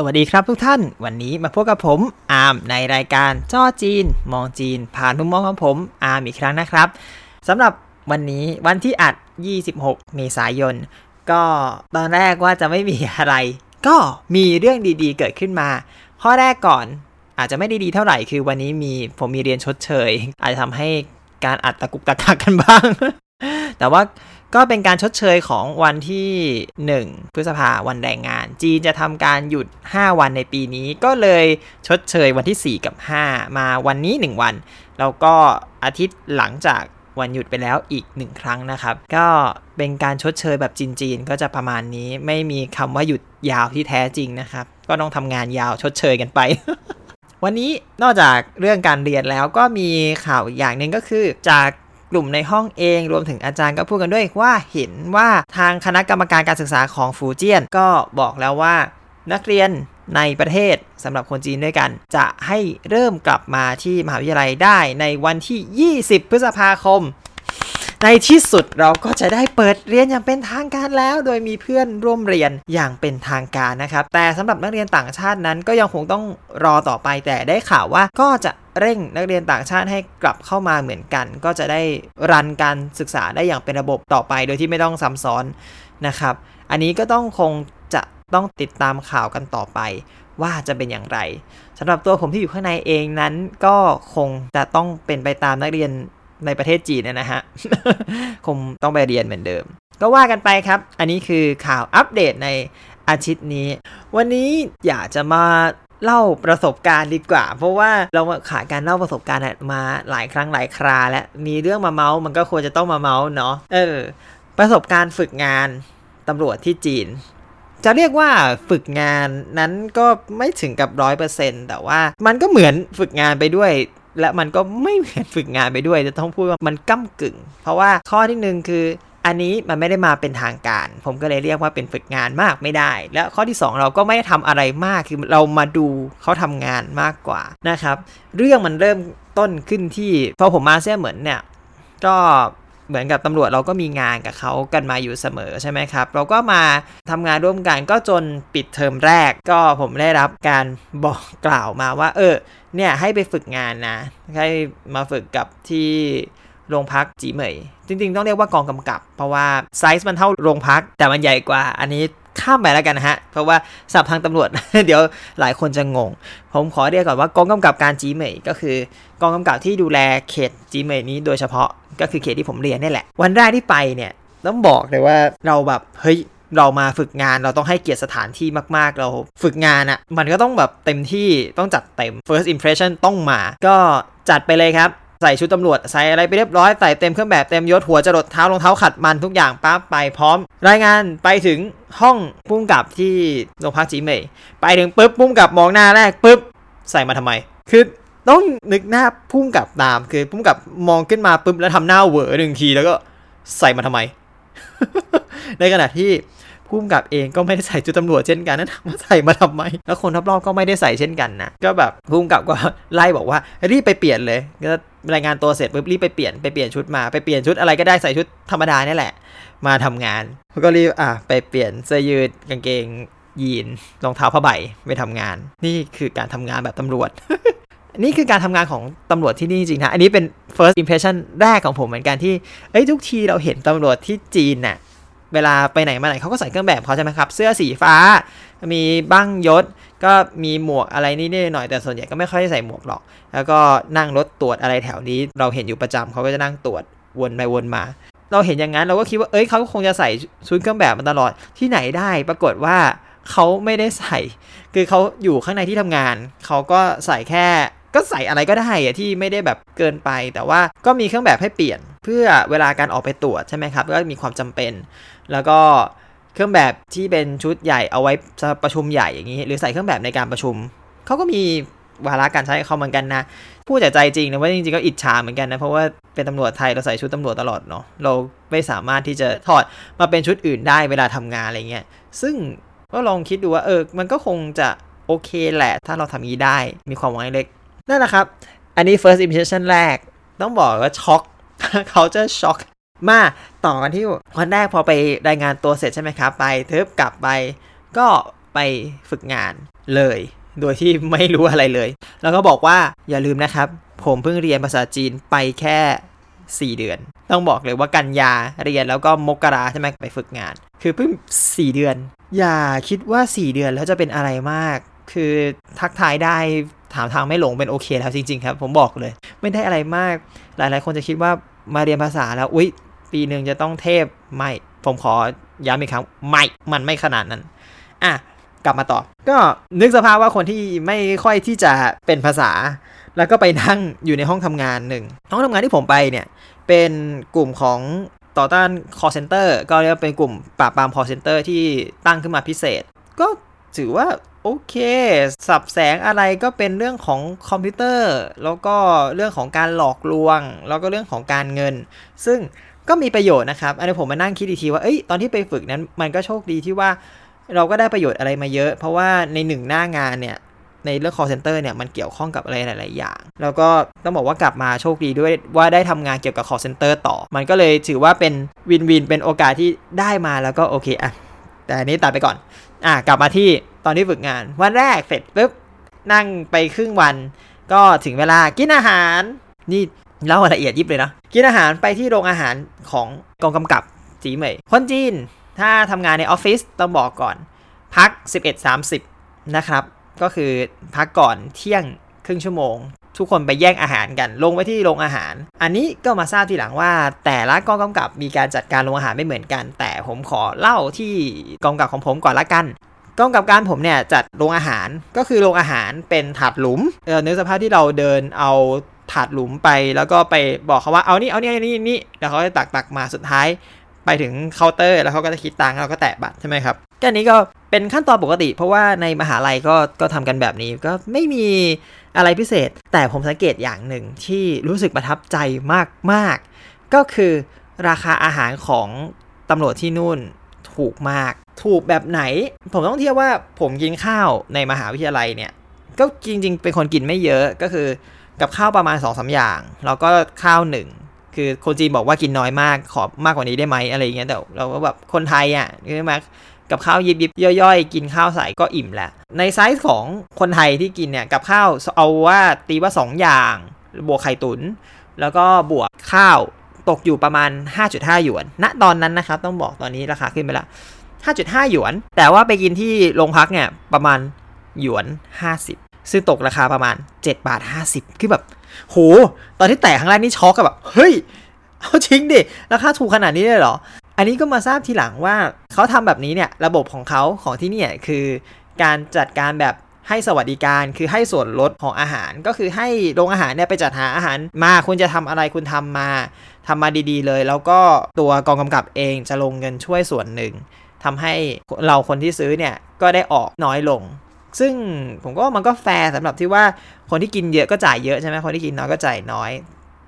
สวัสดีครับทุกท่านวันนี้มาพบกับผมอาร์มในรายการจ้อจีนมองจีนผ่านมุมมองของผมอาร์มอีกครั้งนะครับสำหรับวันนี้วันที่อัด26เมษายนก็ตอนแรกว่าจะไม่มีอะไรก็มีเรื่องดีๆเกิดขึ้นมาข้อแรกก่อนอาจจะไม่ดีเท่าไหร่คือวันนี้ผมมีเรียนชดเชยอาจจะทำให้การอัดตะกุกตะกักกันบ้าง แต่ว่าก็เป็นการชดเชยของวันที่1พฤษภาคมวันแรงงานจีนจะทำการหยุด5วันในปีนี้ก็เลยชดเชยวันที่4กับ5มาวันนี้1วันแล้วก็อาทิตย์หลังจากวันหยุดไปแล้วอีก1ครั้งนะครับก็เป็นการชดเชยแบบจีนๆก็จะประมาณนี้ไม่มีคำว่าหยุดยาวที่แท้จริงนะครับก็ต้องทำงานยาวชดเชยกันไป วันนี้นอกจากเรื่องการเรียนแล้วก็มีข่าวอย่างนึงก็คือจากกลุ่มในห้องเองรวมถึงอาจารย์ก็พูดกันด้วยว่าเห็นว่าทางคณะกรรมการการศึกษาของฟูเจียนก็บอกแล้วว่านักเรียนในประเทศสำหรับคนจีนด้วยกันจะให้เริ่มกลับมาที่มหาวิทยาลัยได้ในวันที่20พฤษภาคมในที่สุดเราก็จะได้เปิดเรียนอย่างเป็นทางการแล้วโดยมีเพื่อนร่วมเรียนอย่างเป็นทางการนะครับแต่สำหรับนักเรียนต่างชาตินั้นก็ยังคงต้องรอต่อไปแต่ได้ข่าวว่าก็จะเร่งนักเรียนต่างชาติให้กลับเข้ามาเหมือนกันก็จะได้รันการศึกษาได้อย่างเป็นระบบต่อไปโดยที่ไม่ต้องซ้ำซ้อนนะครับอันนี้ก็ต้องคงจะต้องติดตามข่าวกันต่อไปว่าจะเป็นอย่างไรสำหรับตัวผมที่อยู่ข้างในเองนั้นก็คงจะต้องเป็นไปตามนักเรียนในประเทศจีนนะฮะ คงต้องไปเรียนเหมือนเดิมก็ว่ากันไปครับอันนี้คือข่าวอัปเดตในอาทิตย์นี้วันนี้อยากจะมาเล่าประสบการณ์ดีกว่าเพราะว่าเราขาดการเล่าประสบการณ์มาหลายครั้งหลายคราและมีเรื่องมาเมามันก็ควรจะต้องมาเมาเนาะประสบการณ์ฝึกงานตำรวจที่จีนจะเรียกว่าฝึกงานนั้นก็ไม่ถึงกับ 100% แต่ว่ามันก็เหมือนฝึกงานไปด้วยและมันก็ไม่เหมือนฝึกงานไปด้วยจะต้องพูดว่ามันก้ำกึ่งเพราะว่าข้อที่หนึ่งคืออันนี้มันไม่ได้มาเป็นทางการผมก็เลยเรียกว่าเป็นฝึกงานมากไม่ได้และข้อที่2เราก็ไม่ได้ทำอะไรมากคือเรามาดูเขาทำงานมากกว่านะครับเรื่องมันเริ่มต้นขึ้นที่พอผมมาเสียเหมือนเนี่ยก็เหมือนกับตำรวจเราก็มีงานกับเขากันมาอยู่เสมอใช่ไหมครับเราก็มาทำงานร่วมกันก็จนปิดเทอมแรกก็ผมได้รับการบอกกล่าวมาว่าเนี่ยให้ไปฝึกงานนะให้มาฝึกกับที่โรงพักจีเหมยจริงๆต้องเรียกว่ากองกำกับเพราะว่าไซส์มันเท่าโรงพักแต่มันใหญ่กว่าอันนี้ข้ามไปแล้วกันนะฮะเพราะว่าสับทางตำรวจ เดี๋ยวหลายคนจะงงผมขอเรียกก่อนว่ากองกำกับการจีเหมยก็คือกองกำกับที่ดูแลเขตจีเหมยนี้โดยเฉพาะก็คือเขตที่ผมเรียนนี่แหละวันแรกที่ไปเนี่ยต้องบอกเลยว่าเราแบบเฮ้ยเรามาฝึกงานเราต้องให้เกียรติสถานที่มากๆเราฝึกงานอะมันก็ต้องแบบเต็มที่ต้องจัดเต็ม first impression ต้องมาก็จัดไปเลยครับใส่ชุดตำรวจใส่อะไรไปเรียบร้อยใส่เต็มเครื่องแบบเต็มยศหัวจรดเท้ารองเท้าขัดมันทุกอย่างปั๊บไปพร้อมรายงานไปถึงห้องผู้กำกับที่โรงพักจีเหมยไปถึงปุ๊บผู้กำกับมองหน้าแรกปุ๊บใส่มาทำไมคือต้องนึกหน้าผู้กำกับตามคือผู้กำกับมองขึ้นมาปุ๊บแล้วทำหน้าเหวอหนึ่งทีแล้วก็ใส่มาทำไม ในขณะที่ผู้กำกับเองก็ไม่ได้ใส่ชุดตำรวจเช่นกันนะมาใส่มาทำไมแล้วคนรอบๆก็ไม่ได้ใส่เช่นกันนะก็แบบผู้กำกับก็ไล่บอกว่ารีบไปเปลี่ยนเลยก็รายงานตัวเสร็จปุ๊บรีบไปเปลี่ยนชุดมาไปเปลี่ยนชุดอะไรก็ได้ใส่ชุดธรรมดานี่แหละมาทำงานก็รีบไปเปลี่ยนเสื้อยืดกางเกงยีนรองเท้าผ้าใบไปทำงานนี่คือการทำงานแบบตำรวจ นี่คือการทำงานของตำรวจที่นี่จริงๆนะอันนี้เป็น first impression แรกของผมเหมือนกันที่ทุกทีเราเห็นตำรวจที่จีนน่ะเวลาไปไหนมาไหนเขาก็ใส่เครื่องแบบเขาใช่ไหมครับเสื้อสีฟ้ามีบั้งยศก็มีหมวกอะไรนิดๆหน่อยแต่ส่วนใหญ่ก็ไม่ค่อยใส่หมวกหรอกแล้วก็นั่งรถตรวจอะไรแถวนี้เราเห็นอยู่ประจำเขาก็จะนั่งตรวจวนไปวนมาเราเห็นอย่างนั้นเราก็คิดว่าเขาคงจะใส่ชุดเครื่องแบบมาตลอดที่ไหนได้ปรากฏว่าเขาไม่ได้ใส่คือเขาอยู่ข้างในที่ทำงานเขาก็ใส่แค่ก็ใส่อะไรก็ได้อะที่ไม่ได้แบบเกินไปแต่ว่าก็มีเครื่องแบบให้เปลี่ยนเพื่อเวลาการออกไปตรวจใช่ไหมครับก็มีความจำเป็นแล้วก็เครื่องแบบที่เป็นชุดใหญ่เอาไว้ประชุมใหญ่อย่างนี้หรือใส่เครื่องแบบในการประชุมเขาก็มีวาระการใช้เขาเหมือนกันนะพูดจากใจจริงนะว่าจริงๆก็อิจฉาเหมือนกันนะเพราะว่าเป็นตำรวจไทยเราใส่ชุดตำรวจตลอดเนาะเราไม่สามารถที่จะถอดมาเป็นชุดอื่นได้เวลาทำงานอะไรเงี้ยซึ่งก็ลองคิดดูว่ามันก็คงจะโอเคแหละถ้าเราทำงี้ได้มีความหวังเล็กนั่นแหละครับอันนี้ first impression แรกต้องบอกว่าช็อก culture shock มาต่อกันที่วันแรกพอไปรายงานตัวเสร็จใช่ไหมครับไปกลับไปก็ ไปฝึกงานเลยโดยที่ไม่รู้อะไรเลยแล้วก็บอกว่าอย่าลืมนะครับผมเพิ่งเรียนภาษาจีนไปแค่4เดือนต้องบอกเลยว่ากันยาเรียนแล้วก็มกราใช่ไหมไปฝึกงานคือเพิ่ง4เดือนอย่าคิดว่า4เดือนแล้วจะเป็นอะไรมากคือทักทายได้ถามทางไม่หลงเป็นโอเคแล้วจริงๆครับผมบอกเลยไม่ได้อะไรมากหลายๆคนจะคิดว่ามาเรียนภาษาแล้วอุ๊ยปีนึงจะต้องเทพไม่ผมขอย้ำอีกครั้งไม่มันไม่ขนาดนั้นอ่ะกลับมาต่อก็นึกสภาพว่าคนที่ไม่ค่อยที่จะเป็นภาษาแล้วก็ไปนั่งอยู่ในห้องทำงานหนึ่งห้องทำงานที่ผมไปเนี่ยเป็นกลุ่มของต่อต้าน call center ก็เรียกว่าเป็นกลุ่มปราบปราม call center ที่ตั้งขึ้นมาพิเศษก็ถือว่าโอเคสับแสงอะไรก็เป็นเรื่องของคอมพิวเตอร์แล้วก็เรื่องของการหลอกลวงแล้วก็เรื่องของการเงินซึ่งก็มีประโยชน์นะครับอันนี้ผมมานั่งคิดอีกทีว่าตอนที่ไปฝึกนั้นมันก็โชคดีที่ว่าเราก็ได้ประโยชน์อะไรมาเยอะเพราะว่าในหนึ่งหน้างานเนี่ยในเรื่อง call center เนี่ยมันเกี่ยวข้องกับอะไรหลายๆอย่างแล้วก็ต้องบอกว่ากลับมาโชคดีด้วยว่าได้ทำงานเกี่ยวกับ call center ต่อมันก็เลยถือว่าเป็นวินวินเป็นโอกาสที่ได้มาแล้วก็โอเคอ่ะแต่อันนี้ตัดไปก่อนกลับมาที่ตอนที่ฝึกงานวันแรกเสร็จปุ๊บนั่งไปครึ่งวันก็ถึงเวลากินอาหารนี่เล่าละเอียดยิบเลยนะกินอาหารไปที่โรงอาหารของกองกำกับจีเหมยคนจีนถ้าทำงานในออฟฟิศต้องบอกก่อนพัก 11:30 นะครับก็คือพักก่อนเที่ยงครึ่งชั่วโมงทุกคนไปแย่งอาหารกันลงไว้ที่โรงอาหารอันนี้ก็มาทราบทีหลังว่าแต่ละกองกำกับมีการจัดการโรงอาหารไม่เหมือนกันแต่ผมขอเล่าที่กองกำกับของผมก่อนละกันกองกำกับการผมเนี่ยจัดโรงอาหารก็คือโรงอาหารเป็นถาดหลุมเนื้อสภาพที่เราเดินเอาถาดหลุมไปแล้วก็ไปบอกเขาว่าเอานี่เอานี่นี่แล้วเขาจะตักมาสุดท้ายไปถึงเคาน์เตอร์แล้วเขาก็จะคิดตังค์เราก็แตะบัตรใช่ไหมครับก็อันนี้ก็เป็นขั้นตอนปกติเพราะว่าในมหาลัยก็ทำกันแบบนี้ก็ไม่มีอะไรพิเศษแต่ผมสังเกตอย่างหนึ่งที่รู้สึกประทับใจมากๆก็คือราคาอาหารของตำรวจที่นู่นถูกมากถูกแบบไหนผมต้องเทียบว่าผมกินข้าวในมหาวิทยาลัยเนี่ยก็จริงๆเป็นคนกินไม่เยอะก็คือกับข้าวประมาณ 2-3 อย่างแล้วก็ข้าว1คือคนจีนบอกว่ากินน้อยมากขอมากกว่านี้ได้ไหมอะไรอย่างเงี้ยแต่เราก็แบบคนไทยอ่ะใช่ไหมกับข้าวยิบๆย่อยๆกินข้าวใส่ก็อิ่มแหละในไซส์ของคนไทยที่กินเนี่ยกับข้าวเอาว่าตีว่า2อย่างบวกไข่ตุ๋นแล้วก็บวกข้าวตกอยู่ประมาณ 5.5 หยวนณตอนนั้นนะครับต้องบอกตอนนี้ราคาขึ้นไปละ 5.5 หยวนแต่ว่าไปกินที่โรงพักเนี่ยประมาณหยวน50ซึ่งตกราคาประมาณ 7.50 คือแบบโหตอนที่แตะครั้งแรกนี่ช็อกกับแบบเฮ้ยเอาจริงดิราคาถูกขนาดนี้เลยเหรออันนี้ก็มาทราบทีหลังว่าเขาทำแบบนี้เนี่ยระบบของเขาของที่นี่คือการจัดการแบบให้สวัสดิการคือให้ส่วนลดของอาหารก็คือให้โรงอาหารเนี่ยไปจัดหาอาหารมาคุณจะทำอะไรคุณทำมาดีๆเลยแล้วก็ตัวกองกำกับเองจะลงเงินช่วยส่วนหนึ่งทำให้เราคนที่ซื้อเนี่ยก็ได้ออกน้อยลงซึ่งผมก็มันก็แฟร์สำหรับที่ว่าคนที่กินเยอะก็จ่ายเยอะใช่ไหมคนที่กินน้อยก็จ่ายน้อย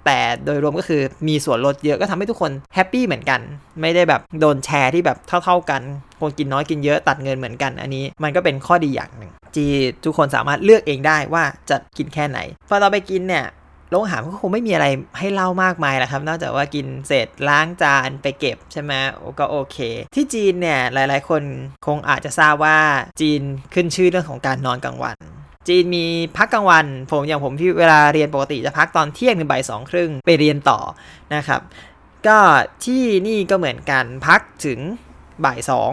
แต่โดยรวมก็คือมีส่วนลดเยอะก็ทำให้ทุกคนแฮปปี้เหมือนกันไม่ได้แบบโดนแชร์ที่แบบเท่าๆกันคนกินน้อยกินเยอะตัดเงินเหมือนกันอันนี้มันก็เป็นข้อดีอย่างหนึ่งที่ทุกคนสามารถเลือกเองได้ว่าจะกินแค่ไหนพอเราไปกินเนี่ยโรงอาหารก็คงไม่มีอะไรให้เล่ามากมายแหละครับนอกจากว่ากินเสร็จล้างจานไปเก็บใช่ไหมก็โอเคที่จีนเนี่ยหลายๆคนคงอาจจะทราบว่าจีนขึ้นชื่อเรื่องของการนอนกลางวันจีนมีพักกลางวันผมที่เวลาเรียนปกติจะพักตอนเที่ยงถึงบ่ายสองครึ่งไปเรียนต่อนะครับก็ที่นี่ก็เหมือนกันพักถึงบ่ายสอง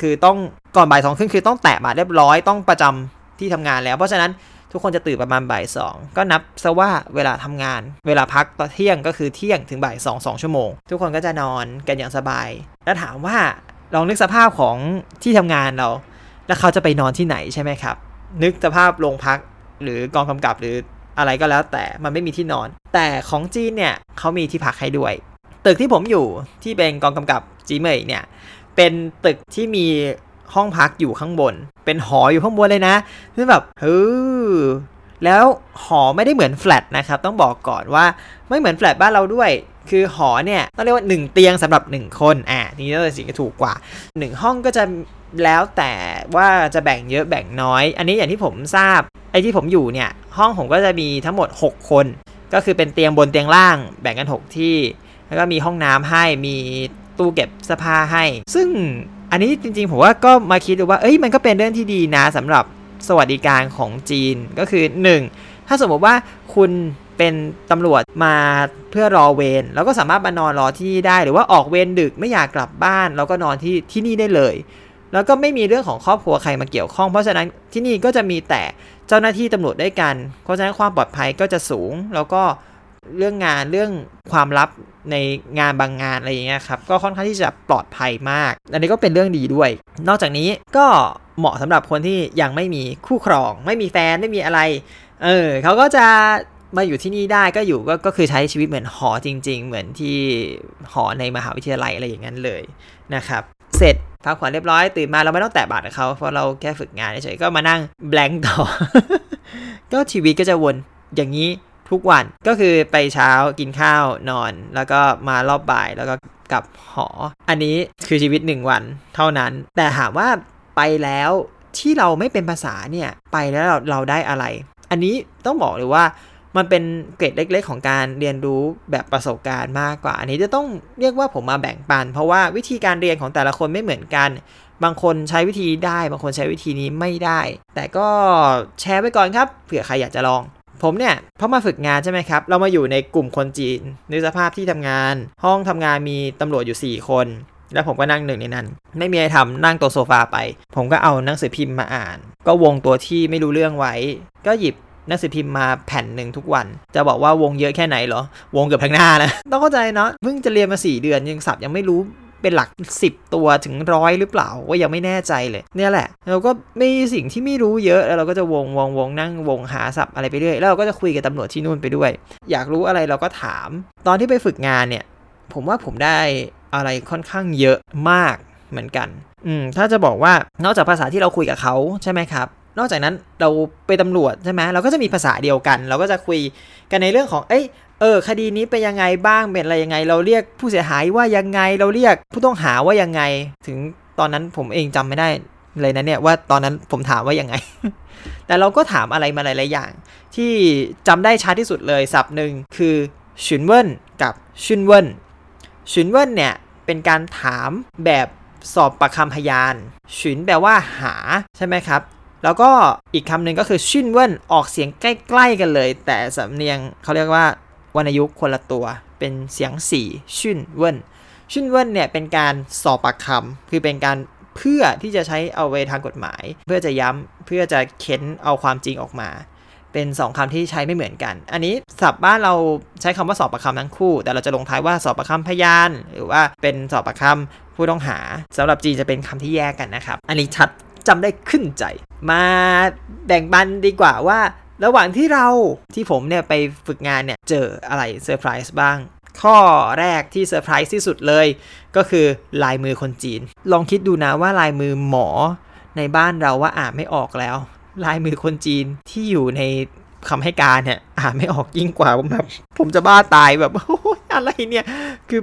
คือต้องก่อนบ่ายสองครึ่งคือต้องแตะบัตรเรียบร้อยต้องประจำที่ทำงานแล้วเพราะฉะนั้นทุกคนจะตื่นประมาณบ่ายสองก็นับซะว่าเวลาทำงานเวลาพักตอนเที่ยงก็คือเที่ยงถึงบ่ายสองชั่วโมงทุกคนก็จะนอนกันอย่างสบายแล้วถามว่าลองนึกสภาพของที่ทำงานเราแล้วเขาจะไปนอนที่ไหนใช่ไหมครับนึกสภาพโรงพักหรือกองกำกับหรืออะไรก็แล้วแต่มันไม่มีที่นอนแต่ของจีนเนี่ยเขามีที่พักให้ด้วยตึกที่ผมอยู่ที่เป็นกองกำกับจีเหมยเนี่ยเป็นตึกที่มีห้องพักอยู่ข้างบนเป็นหออยู่ข้างบนเลยนะซึ่งแบบแล้วหอไม่ได้เหมือนแฟลตนะครับต้องบอกก่อนว่าไม่เหมือนแฟลตบ้านเราด้วยคือหอเนี่ยต้องเรียกว่า1เตียงสำหรับ1คนนี่น่าจะสิ่งที่ถูกกว่า1ห้องก็จะแล้วแต่ว่าจะแบ่งเยอะแบ่งน้อยอันนี้อย่างที่ผมทราบไอ้ที่ผมอยู่เนี่ยห้องผมก็จะมีทั้งหมด6คนก็คือเป็นเตียงบนเตียงล่างแบ่งกัน6ที่แล้วก็มีห้องน้ำให้มีตู้เก็บเสื้อผ้าให้ซึ่ง อันนี้จริงๆผมว่าก็มาคิดดูว่าเอ้ยมันก็เป็นเรื่องที่ดีนะสำหรับสวัสดิการของจีนก็คือ 1. ถ้าสมมติว่าคุณเป็นตำรวจมาเพื่อรอเวรแล้วก็สามารถมานอนรอที่นี่ได้หรือว่าออกเวรดึกไม่อยากกลับบ้านแล้วก็นอนที่นี่ได้เลยแล้วก็ไม่มีเรื่องของครอบครัวใครมาเกี่ยวข้องเพราะฉะนั้นที่นี่ก็จะมีแต่เจ้าหน้าที่ตำรวจด้วยกันเพราะฉะนั้นความปลอดภัยก็จะสูงแล้วก็เรื่องงานเรื่องความลับในงานบางงานอะไรอย่างเงี้ยครับก็ค่อนข้างที่จะปลอดภัยมากอันนี้ก็เป็นเรื่องดีด้วยนอกจากนี้ก็เหมาะสำหรับคนที่ยังไม่มีคู่ครองไม่มีแฟนไม่มีอะไรเขาก็จะมาอยู่ที่นี่ได้ก็อยู่ก็คือใช้ชีวิตเหมือนหอจริงๆเหมือนที่หอในมหาวิทยาลัยอะไรอย่างนั้นเลยนะครับเสร็จพักผ่อนเรียบร้อยตื่นมาเราไม่ต้องแตะบาทกับเขาเพราะเราแค่ฝึกงานเฉยๆก็มานั่งแบล็งต่อ ก็ชีวิตก็จะวนอย่างนี้ทุกวันก็คือไปเช้ากินข้าวนอนแล้วก็มารอบบ่ายแล้วก็กลับหออันนี้คือชีวิต1วันเท่านั้นแต่ถามว่าไปแล้วที่เราไม่เป็นภาษาเนี่ยไปแล้วเราได้อะไรอันนี้ต้องบอกเลยว่ามันเป็นเกรดเล็กๆของการเรียนรู้แบบประสบการณ์มากกว่าอันนี้จะต้องเรียกว่าผมมาแบ่งปันเพราะว่าวิธีการเรียนของแต่ละคนไม่เหมือนกันบางคนใช้วิธีได้บางคนใช้วิธีนี้ไม่ได้แต่ก็แชร์ไว้ก่อนครับเผื่อใครอยากจะลองผมเนี่ยพอมาฝึกงานใช่ไหมครับเรามาอยู่ในกลุ่มคนจีนในสภาพที่ทำงานห้องทำงานมีตำรวจอยู่4คนแล้วผมก็นั่งหนึ่งในนั้นไม่มีอะไรทำนั่งตัวโซฟาไปผมก็เอาหนังสือพิมพ์มาอ่านก็วงตัวที่ไม่รู้เรื่องไว้ก็หยิบหนังสือพิมพ์มาแผ่นหนึ่งทุกวันจะบอกว่าวงเยอะแค่ไหนเหรอวงเกือบทั้งหน้านะต้องเข้าใจเนาะเพิ่งจะเรียนมา4เดือนยังศัพท์ยังไม่รู้เป็นหลัก10ตัวถึง100หรือเปล่าว่ายังไม่แน่ใจเลยเนี่ยแหละเราก็มีสิ่งที่ไม่รู้เยอะแล้วเราก็จะวงนั่งวงหาศัพท์อะไรไปเรื่อยแล้วเราก็จะคุยกับตำรวจที่นู่นไปด้วยอยากรู้อะไรเราก็ถามตอนที่ไปฝึกงานเนี่ยผมว่าผมได้อะไรค่อนข้างเยอะมากเหมือนกันถ้าจะบอกว่านอกจากภาษาที่เราคุยกับเขาใช่ไหมครับนอกจากนั้นเราไปตำรวจใช่ไหมเราก็จะมีภาษาเดียวกันเราก็จะคุยกันในเรื่องของคดีนี้เป็นยังไงบ้างเป็นอะไรยังไงเราเรียกผู้เสียหายว่ายังไงเราเรียกผู้ต้องหาว่ายังไงถึงตอนนั้นผมเองจำไม่ได้เลยนะเนี่ยว่าตอนนั้นผมถามว่ายังไง แต่เราก็ถามอะไรมาหลายๆอย่างที่จำได้ชัดที่สุดเลยศัพท์หนึ่งคือชุนเวินกับชุนเวินชุนเวินเนี่ยเป็นการถามแบบสอบปากคำพยานชุนแปลว่าหาใช่ไหมครับแล้วก็อีกคำหนึ่งก็คือชุนเวินออกเสียงใกล้ๆกันเลยแต่สำเนียงเขาเรียกว่าวรรณยุกต์คนละตัวเป็นเสียง4ชุนเวินชุนเวินเนี่ยเป็นการสอบปากคำคือเป็นการเพื่อที่จะใช้เอาไว้ทางกฎหมายเพื่อจะย้ำเพื่อจะเค้นเอาความจริงออกมาเป็น2คำที่ใช้ไม่เหมือนกันอันนี้ศัพท์บ้านเราใช้คำว่าสอบปากคำทั้งคู่แต่เราจะลงท้ายว่าสอบปากคำพยานหรือว่าเป็นสอบปากคำผู้ต้องหาสำหรับจีนจะเป็นคำที่แยกกันนะครับอันนี้ชัดจำได้ขึ้นใจมาแบ่งปันดีกว่าว่าระหว่างที่ผมเนี่ยไปฝึกงานเนี่ยเจออะไรเซอร์ไพรส์บ้างข้อแรกที่เซอร์ไพรส์ที่สุดเลยก็คือลายมือคนจีนลองคิดดูนะว่าลายมือหมอในบ้านเราว่าอ่านไม่ออกแล้วลายมือคนจีนที่อยู่ในคำให้การเนี่ยอ่านไม่ออกยิ่งกว่าแบบผมจะบ้าตายแบบโอ้ยอะไรเนี่ยคือ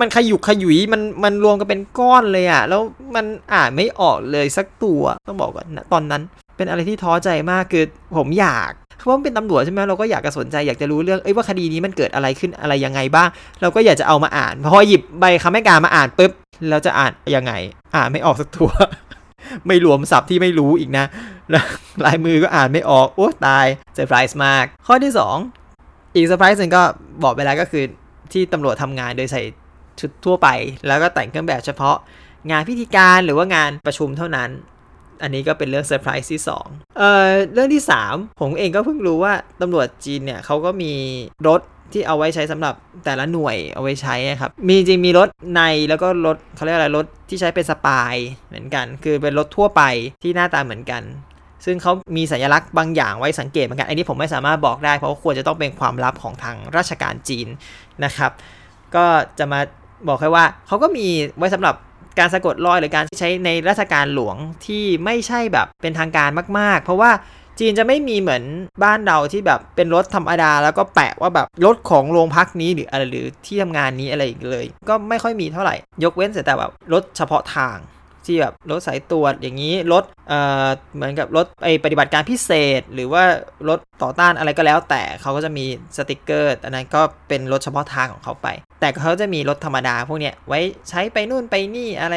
มันขยุกขยุยมันรวมกันเป็นก้อนเลยอ่ะแล้วมันอ่านไม่ออกเลยสักตัวต้องบอกก่อนนะตอนนั้นเป็นอะไรที่ท้อใจมากคือผมอยากเพราะมันเป็นตำรวจใช่ไหมเราก็อยากจะสนใจอยากจะรู้เรื่องว่าคดีนี้มันเกิดอะไรขึ้นอะไรยังไงบ้างเราก็อยากจะเอามาอ่านพอหยิบใบคำให้การมาอ่านปุ๊บเราจะอ่านยังไงอ่านไม่ออกสักตัว ไม่รวมศัพท์ที่ไม่รู้อีกนะลายมือก็อ่านไม่ออกโอ้ตายเซอร์ไพรส์มากข้อที่2 อีกเซอร์ไพรส์นึงก็บอกไปแล้วก็คือที่ตำรวจทำงานโดยใส่ชุดทั่วไปแล้วก็แต่งเครื่องแบบเฉพาะงานพิธีการหรือว่างานประชุมเท่านั้นอันนี้ก็เป็นเรื่องเซอร์ไพรส์ที่2เรื่องที่3ผมเองก็เพิ่งรู้ว่าตำรวจจีนเนี่ยเขาก็มีรถที่เอาไว้ใช้สำหรับแต่ละหน่วยเอาไว้ใช้ครับมีจริงมีรถในแล้วก็รถเขาเรียกอะไรรถที่ใช้เป็นสปายเหมือนกันคือเป็นรถทั่วไปที่หน้าตาเหมือนกันซึ่งเขามีสัญลักษณ์บางอย่างไว้สังเกตเหมือนกันอันนี้ผมไม่สามารถบอกได้เพราะควรจะต้องเป็นความลับของทางราชการจีนนะครับก็จะมาบอกให้ว่าเขาก็มีไว้สำหรับการสะกดรอยหรือการใช้ในราชการหลวงที่ไม่ใช่แบบเป็นทางการมากๆเพราะว่าจีนจะไม่มีเหมือนบ้านเราที่แบบเป็นรถธรรมดาแล้วก็แปะว่าแบบรถของโรงพักนี้หรืออะไรหรือที่ทำงานนี้อะไรอีกเลยก็ไม่ค่อยมีเท่าไหร่ยกเว้นแต่แบบรถเฉพาะทางที่แบบรถสายตรวจอย่างนี้รถเหมือนกับรถปฏิบัติการพิเศษหรือว่ารถต่อต้านอะไรก็แล้วแต่เขาก็จะมีสติ๊กเกอร์อันนั้นก็เป็นรถเฉพาะทางของเขาไปแต่เขาจะมีรถธรรมดาพวกเนี้ยไว้ใช้ไปนู่นไปนี่อะไร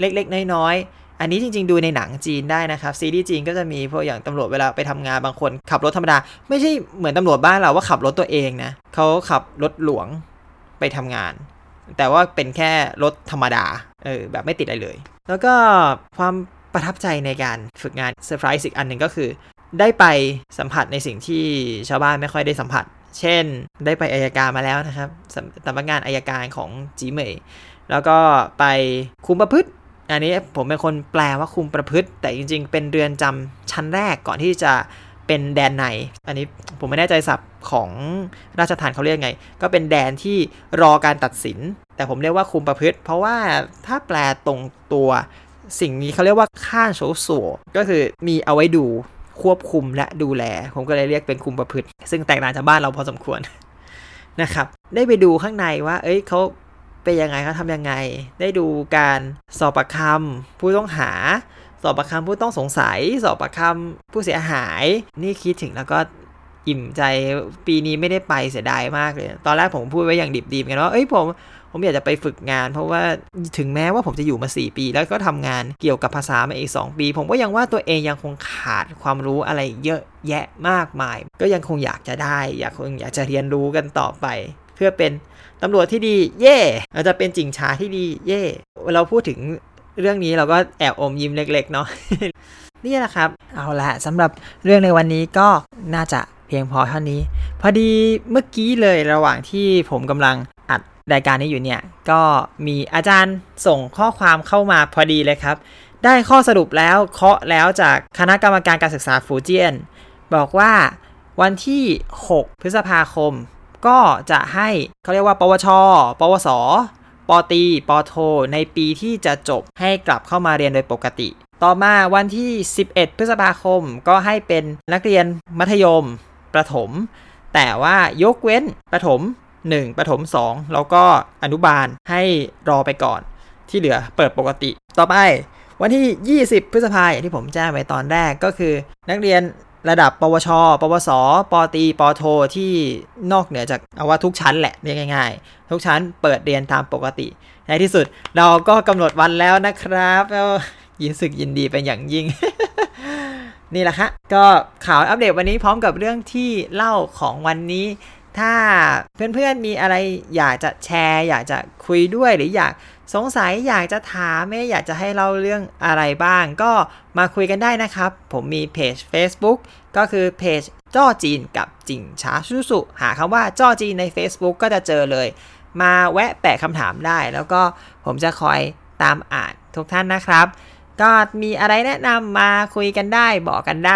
เล็กๆน้อยๆอันนี้จริงๆดูในหนังจีนได้นะครับซีรีส์จีนก็จะมีพวกอย่างตำรวจเวลาไปทำงานบางคนขับรถธรรมดาไม่ใช่เหมือนตำรวจบ้านเราว่าขับรถตัวเองนะเขาขับรถหลวงไปทำงานแต่ว่าเป็นแค่รถธรรมดาแบบไม่ติดอะไรเลยแล้วก็ความประทับใจในการฝึกงานเซอร์ไพรส์อีกอันหนึ่งก็คือได้ไปสัมผัสในสิ่งที่ชาวบ้านไม่ค่อยได้สัมผัสเช่นได้ไปอัยการมาแล้วนะครับสำนักงานอัยการของจีเหมยแล้วก็ไปคุมประพฤติอันนี้ผมเป็นคนแปลว่าคุมประพฤติแต่จริงๆเป็นเรือนจำชั้นแรกก่อนที่จะเป็นแดนในอันนี้ผมไม่แน่ใจศัพท์ของราชทัณฑ์เขาเรียกไงก็เป็นแดนที่รอการตัดสินแต่ผมเรียกว่าคุมประพฤติเพราะว่าถ้าแปลตรงตัวสิ่งนี้เขาเรียกว่าข้านโฉส่วก็คือมีเอาไว้ดูควบคุมและดูแลผมก็เลยเรียกเป็นคุมประพฤติซึ่งแตกต่างจากบ้านเราพอสมควร นะครับได้ไปดูข้างในว่าเขาเป็นยังไงเขาทำยังไงได้ดูการสอบปากคำผู้ต้องหาสอบปากคำผู้ต้องสงสัยสอบปากคำผู้เสียหายนี่คิดถึงแล้วก็อิ่มใจปีนี้ไม่ได้ไปเสียดายมากเลยตอนแรกผมพูดไว้อย่างดิบดีเหมือนกันว่าผมอยากจะไปฝึกงานเพราะว่าถึงแม้ว่าผมจะอยู่มา4ปีแล้วก็ทำงานเกี่ยวกับภาษามาอีก2ปีผมก็ยังว่าตัวเองยังคงขาดความรู้อะไรเยอะแยะมากมายก็ยังคงอยากจะได้อยากจะเรียนรู้กันต่อไปเพื่อเป็นตำรวจที่ดีเย่เราจะเป็นจิงชาที่ดีเย่เราพูดถึงเรื่องนี้เราก็แอบอมยิ้มเล็กๆเนาะ นี่แหละครับเอาละสำหรับเรื่องในวันนี้ก็น่าจะเพียงพอเท่านี้พอดีเมื่อกี้เลยระหว่างที่ผมกำลังอัดรายการนี้อยู่เนี่ยก็มีอาจารย์ส่งข้อความเข้ามาพอดีเลยครับได้ข้อสรุปแล้วเคาะแล้วจากคณะกรรมการการศึกษาฟูเจียนบอกว่าวันที่6พฤษภาคมก็จะให้เขาเรียกว่าปวชปวสปตรีปโทในปีที่จะจบให้กลับเข้ามาเรียนโดยปกติต่อมาวันที่11พฤษภาคมก็ให้เป็นนักเรียนมัธยมประถมแต่ว่ายกเว้นประถม1ประถม2แล้วก็อนุบาลให้รอไปก่อนที่เหลือเปิดปกติต่อไปวันที่20พฤษภาคมอย่างที่ผมแจ้งไว้ตอนแรกก็คือนักเรียนระดับปวชปวสปตรีปโทที่นอกเหนือจากเอาว่าทุกชั้นแหละเรียกง่ายๆทุกชั้นเปิดเรียนตามปกติในที่สุดเราก็กำหนดวันแล้วนะครับแล้วยินดีเป็นอย่างยิ่ง นี่แหละค่ะก็ข่าวอัปเดตวันนี้พร้อมกับเรื่องที่เล่าของวันนี้ถ้าเพื่อนๆมีอะไรอยากจะแชร์อยากจะคุยด้วยหรืออยากสงสัยอยากจะถามอยากจะให้เล่าเรื่องอะไรบ้างก็มาคุยกันได้นะครับผมมีเพจ Facebook ก็คือเพจจ้อจีนกับจิงช้าชูสุหาคำว่าจ้อจีนใน Facebook ก็จะเจอเลยมาแวะแปะคำถามได้แล้วก็ผมจะคอยตามอ่านทุกท่านนะครับก็มีอะไรแนะนำมาคุยกันได้บอกกันไ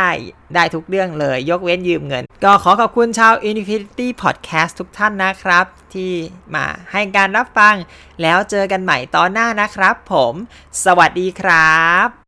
ด้ทุกเรื่องเลยยกเว้นยืมเงินก็ขอขอบคุณชาว Infinity Podcast ทุกท่านนะครับที่มาให้การรับฟังแล้วเจอกันใหม่ตอนหน้านะครับผมสวัสดีครับ